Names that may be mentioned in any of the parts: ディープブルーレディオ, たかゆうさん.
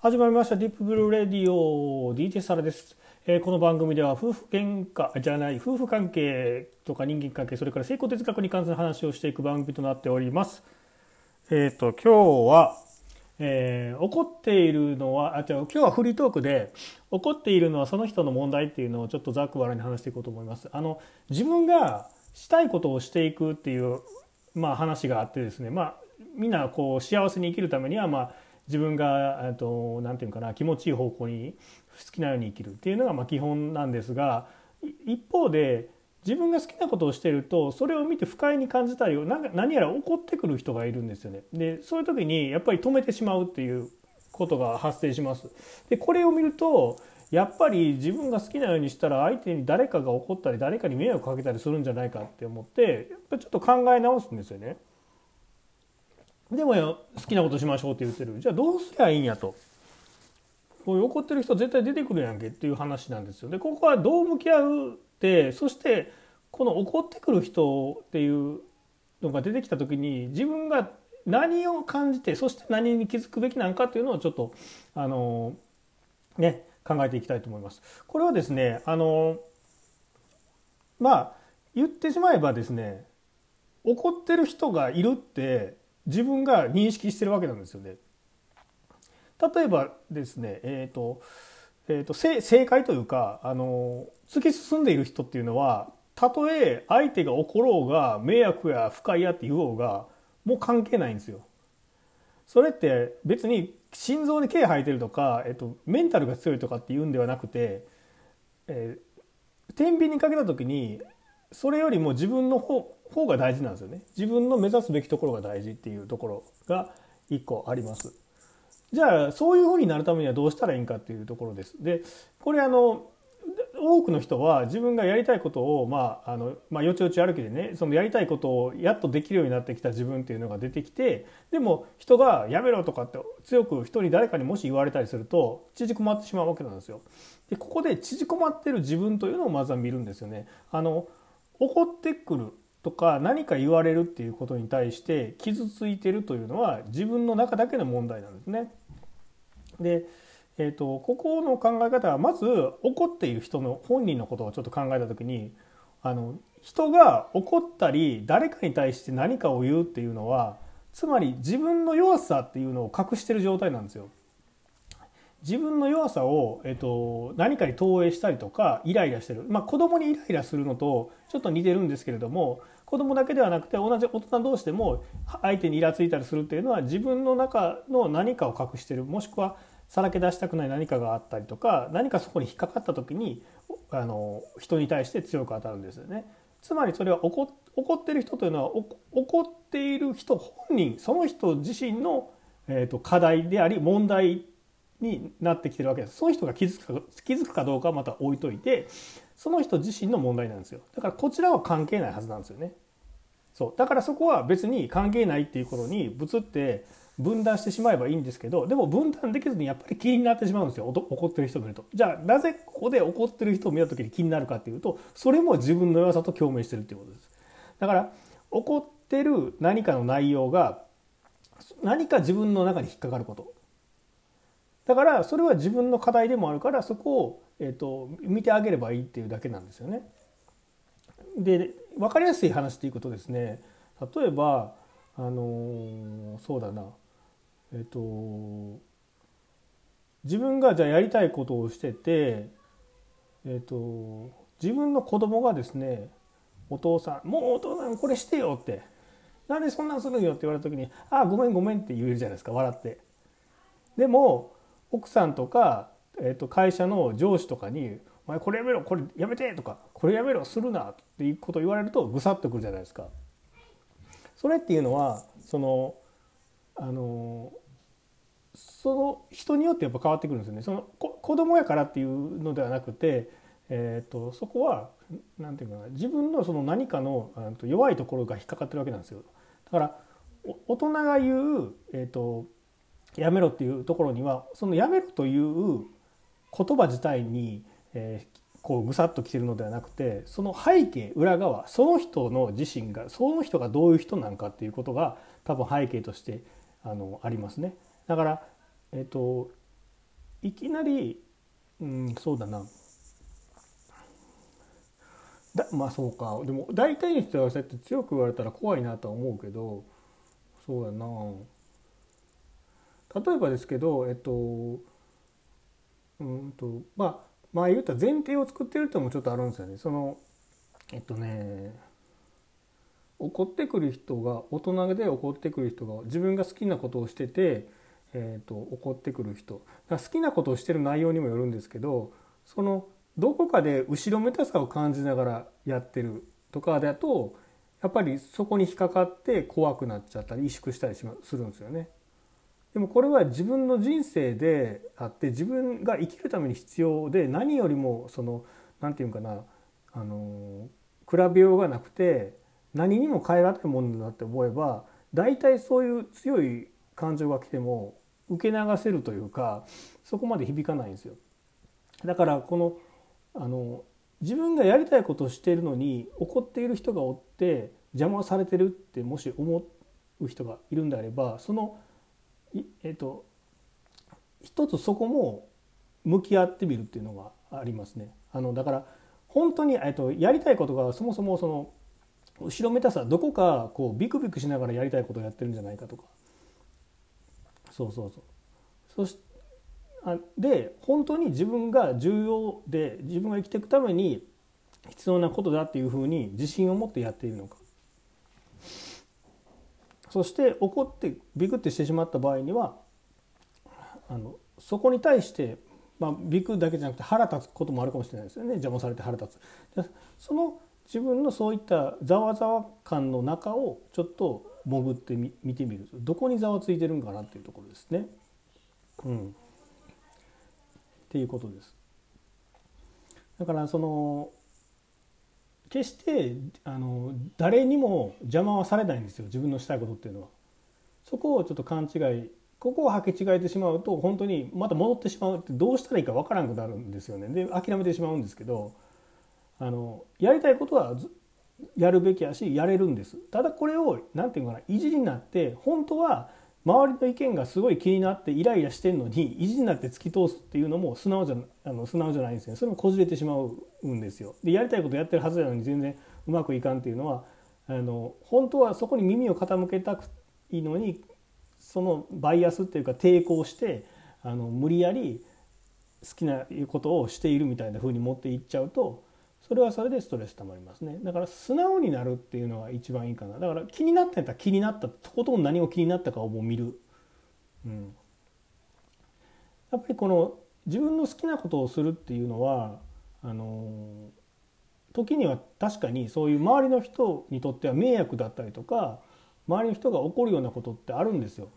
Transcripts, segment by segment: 始まりましたディープブルーレディオ DJ サラです。この番組では夫婦関係とか人間関係、それから成功哲学に関する話をしていく番組となっております。今日は、今日はフリートークで、怒っているのはその人の問題っていうのをちょっとざっくばらに話していこうと思います。自分がしたいことをしていくっていう、話があってですね、みんなこう幸せに生きるためには自分がなんていうかな、気持ちいい方向に好きなように生きるっていうのが基本なんですが、一方で自分が好きなことをしているとそれを見て不快に感じたり何やら怒ってくる人がいるんですよね。でそういう時にやっぱり止めてしまうっていうことが発生します。でこれを見るとやっぱり自分が好きなようにしたら相手に誰かが怒ったり誰かに迷惑かけたりするんじゃないかって思ってやっぱりちょっと考え直すんですよね。でも好きなことしましょうって言ってる、じゃあどうすりゃいいんやと、こう怒ってる人絶対出てくるやんけっていう話なんですよ。でここはどう向き合うって、そしてこの怒ってくる人っていうのが出てきた時に自分が何を感じて、そして何に気づくべきなのかっていうのをちょっと考えていきたいと思います。これはですね、言ってしまえばですね、怒ってる人がいるって自分が認識してるわけなんですよね。例えばですね、正解というか突き進んでいる人っていうのは、たとえ相手が怒ろうが迷惑や不快やって言おうがもう関係ないんですよ。それって別に心臓に毛生えてるとか、メンタルが強いとかっていうんではなくて、天秤にかけた時にそれよりも自分の方が大事なんですよね。自分の目指すべきところが大事っていうところが1個あります。じゃあそういう風になるためにはどうしたらいいんかっていうところです。でこれ多くの人は自分がやりたいことをよちよち歩きでね、そのやりたいことをやっとできるようになってきた自分っていうのが出てきて、でも人がやめろとかって強く人に誰かにもし言われたりすると縮こまってしまうわけなんですよ。でここで縮こまってる自分というのをまずは見るんですよね。怒ってくるとか何か言われるっていうことに対して傷ついてるというのは自分の中だけの問題なんですね。で、ここの考え方は、まず怒っている人の本人のことをちょっと考えた時に、人が怒ったり誰かに対して何かを言うっていうのは、つまり自分の弱さっていうのを隠してる状態なんですよ。自分の弱さを、何かに投影したりとかイライラしてる、子供にイライラするのとちょっと似てるんですけれども、子供だけではなくて同じ大人同士でも相手にイラついたりするっていうのは、自分の中の何かを隠してる、もしくはさらけ出したくない何かがあったりとか、何かそこに引っかかった時に人に対して強く当たるんですよね。つまりそれは怒ってる人というのは、怒っている人本人、その人自身の、課題であり問題になってきてるわけです。その人が気づくかどうかはまた置いといて、その人自身の問題なんですよ。だからこちらは関係ないはずなんですよね。そうだからそこは別に関係ないっていうことにぶつって分断してしまえばいいんですけど、でも分断できずにやっぱり気になってしまうんですよ。怒ってる人を見ると、じゃあなぜここで怒ってる人を見た時に気になるかっていうと、それも自分の弱さと共鳴してるっていうことです。だから怒ってる何かの内容が何か自分の中に引っかかること、だからそれは自分の課題でもあるから、そこを、見てあげればいいっていうだけなんですよね。で分かりやすい話でいくとですね、例えば自分がじゃあやりたいことをしてて、自分の子供がですね、お父さん、もうお父さんこれしてよって、なんでそんなんするんよって言われた時に、あごめんごめんって言えるじゃないですか、笑って。でも奥さんとか、会社の上司とかに「お前これやめろ、これやめて」とか「これやめろするな」っていうことを言われるとぐさっとくるじゃないですか。それっていうのはその人によってやっぱ変わってくるんですよね。子供やからっていうのではなくて、そこは何て言うかな、自分のその何かの弱いところが引っかかってるわけなんですよ。だから大人が言うやめろっていうところには、そのやめろという言葉自体に、ぐさっときてるのではなくて、その背景、裏側、その人の自身が、その人がどういう人なのかっていうことが多分背景としてありますね。だから、いきなり、そうだな。まあそうか。でも大体の人はそうやって強く言われたら怖いなとは思うけど、そうだな。例えばですけど、まあ言うたら前提を作ってるともちょっとあるんですよね。その怒ってくる人が大人で怒ってくる人が自分が好きなことをしてて、怒ってくる人だ、好きなことをしてる内容にもよるんですけど、そのどこかで後ろめたさを感じながらやってるとかだと、やっぱりそこに引っかかって怖くなっちゃったり萎縮したりするんですよね。でもこれは自分の人生であって、自分が生きるために必要で、何よりもそのなんていうかな、比べようがなくて何にも変えられないものだって思えば、大体そういう強い感情が来ても受け流せるというか、そこまで響かないんですよ。だからこの自分がやりたいことをしているのに怒っている人がおって邪魔されてるってもし思う人がいるんであれば、その一つそこも向き合ってみるっていうのがありますね。だから本当に、やりたいことがそもそもその後ろめたさ、どこかこうビクビクしながらやりたいことをやってるんじゃないかとか、で本当に自分が重要で自分が生きていくために必要なことだっていうふうに自信を持ってやっているのか、そして怒ってビクってしてしまった場合にはそこに対して、ビクだけじゃなくて腹立つこともあるかもしれないですよね。邪魔されて腹立つ、その自分のそういったざわざわ感の中をちょっと潜って見てみる、どこにざわついてるんかなっていうところですね。っていうことです。だからその決して誰にも邪魔はされないんですよ、自分のしたいことっていうのは。そこをちょっと勘違い、ここを履き違えてしまうと本当にまた戻ってしまうって、どうしたらいいか分からなくなるんですよね。で諦めてしまうんですけど、やりたいことはやるべきやし、やれるんです。ただこれをなんていうかな、意地になって本当は周りの意見がすごい気になってイライラしてるのに意地になって突き通すっていうのも素直じゃないんですよね。それもこじれてしまうんですよ。でやりたいことやってるはずなのに全然うまくいかんっていうのは、本当はそこに耳を傾けたくいいのに、そのバイアスっていうか抵抗して無理やり好きなことをしているみたいな風に持っていっちゃうと、それはそれでストレス溜まりますね。だから素直になるっていうのが一番いいかな。だから気になったんやったら気になったとことん何を気になったかをもう見る、やっぱりこの自分の好きなことをするっていうのは時には確かにそういう周りの人にとっては迷惑だったりとか、周りの人が怒るようなことってあるんですよ。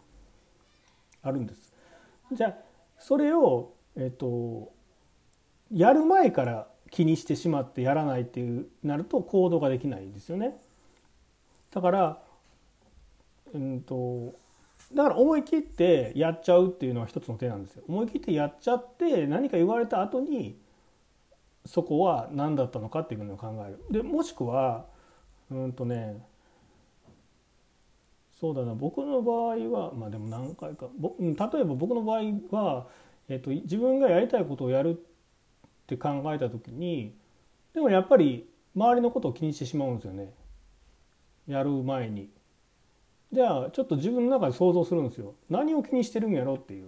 あるんです。じゃあそれをやる前から気にしてしまってやらないっていうなると行動ができないんですよね。だから、思い切ってやっちゃうっていうのは一つの手なんですよ。思い切ってやっちゃって何か言われた後にそこは何だったのかっていうのを考える。でもしくはそうだな、僕の場合はでも何回か例えば僕の場合は、自分がやりたいことをやるって考えた時に、でもやっぱり周りのことを気にしてしまうんですよね。やる前にじゃあちょっと自分の中で想像するんですよ。何を気にしてるんやろってい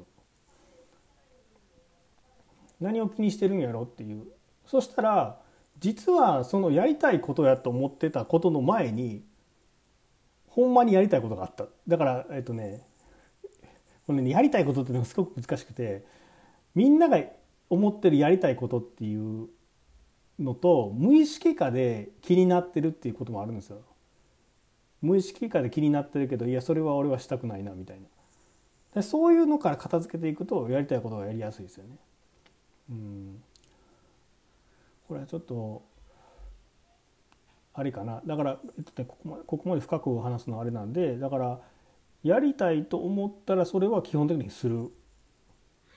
う。そしたら実はそのやりたいことやと思ってたことの前にほんまにやりたいことがあった。だからこれね、やりたいことってのがすごく難しくて、みんなが思ってるやりたいことっていうのと無意識下で気になってるっていうこともあるんですよ。無意識下で気になってるけど、いやそれは俺はしたくないなみたいな、そういうのから片付けていくとやりたいことがやりやすいですよね。これはちょっとあれかな。だから、ここまで深く話すのはあれなんで、だからやりたいと思ったらそれは基本的にする。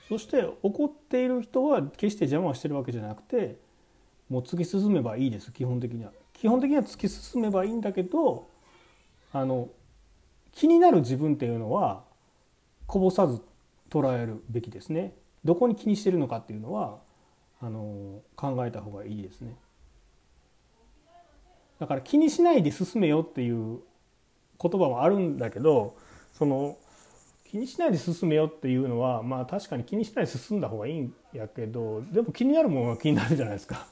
そして怒っている人は決して邪魔をしてるわけじゃなくて、もう突き進めばいいです。基本的には突き進めばいいんだけど、気になる自分っていうのはこぼさず捉えるべきですね。どこに気にしてるのかっていうのは考えた方がいいですね。だから気にしないで進めよっていう言葉はあるんだけど、その気にしないで進めよっていうのはまあ確かに気にしないで進んだ方がいいんやけど、でも気になるものは気になるじゃないですか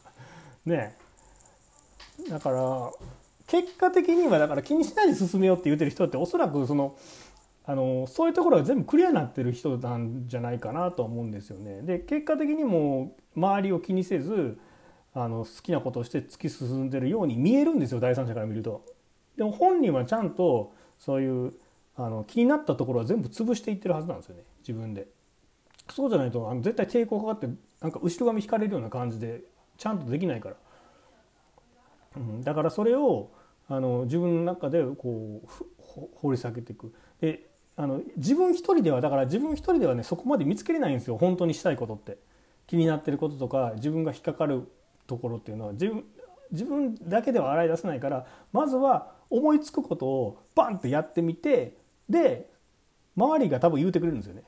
ね。だから結果的にはだから気にしないで進めよって言ってる人っておそらくそういうところが全部クリアになってる人なんじゃないかなと思うんですよね。で結果的にも周りを気にせず好きなことをして突き進んでるように見えるんですよ、第三者から見ると。でも本人はちゃんとそういう気になったところは全部潰していってるはずなんですよね、自分で。そうじゃないと絶対抵抗かかってなんか後ろ髪引かれるような感じでちゃんとできないから、だからそれを自分の中でこう掘り下げていく。で自分一人ではだから自分一人ではねそこまで見つけれないんですよ、本当にしたいことって。気になってることとか自分が引っかかるところっていうのは自分だけでは洗い出せないから、まずは思いつくことをバンってやってみて、で周りが多分言うてくれるんですよね、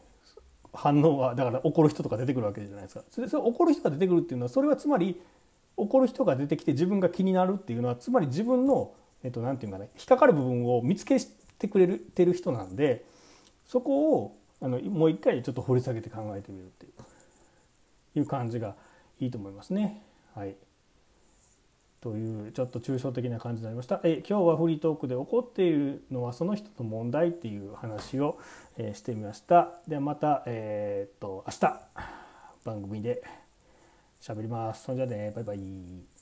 反応は。だから怒る人とか出てくるわけじゃないですか。それ怒る人が出てくるっていうのは、それはつまり怒る人が出てきて自分が気になるっていうのはつまり自分のなんていうかね、引っかかる部分を見つけてくれてる人なんで、そこをもう一回ちょっと掘り下げて考えてみるっていう感じがいいと思いますね。はい、というちょっと抽象的な感じになりました。今日はフリートークで起こっているのはその人の問題っていう話を、してみました。ではまた、明日番組で喋ります。それじゃあね、バイバイ。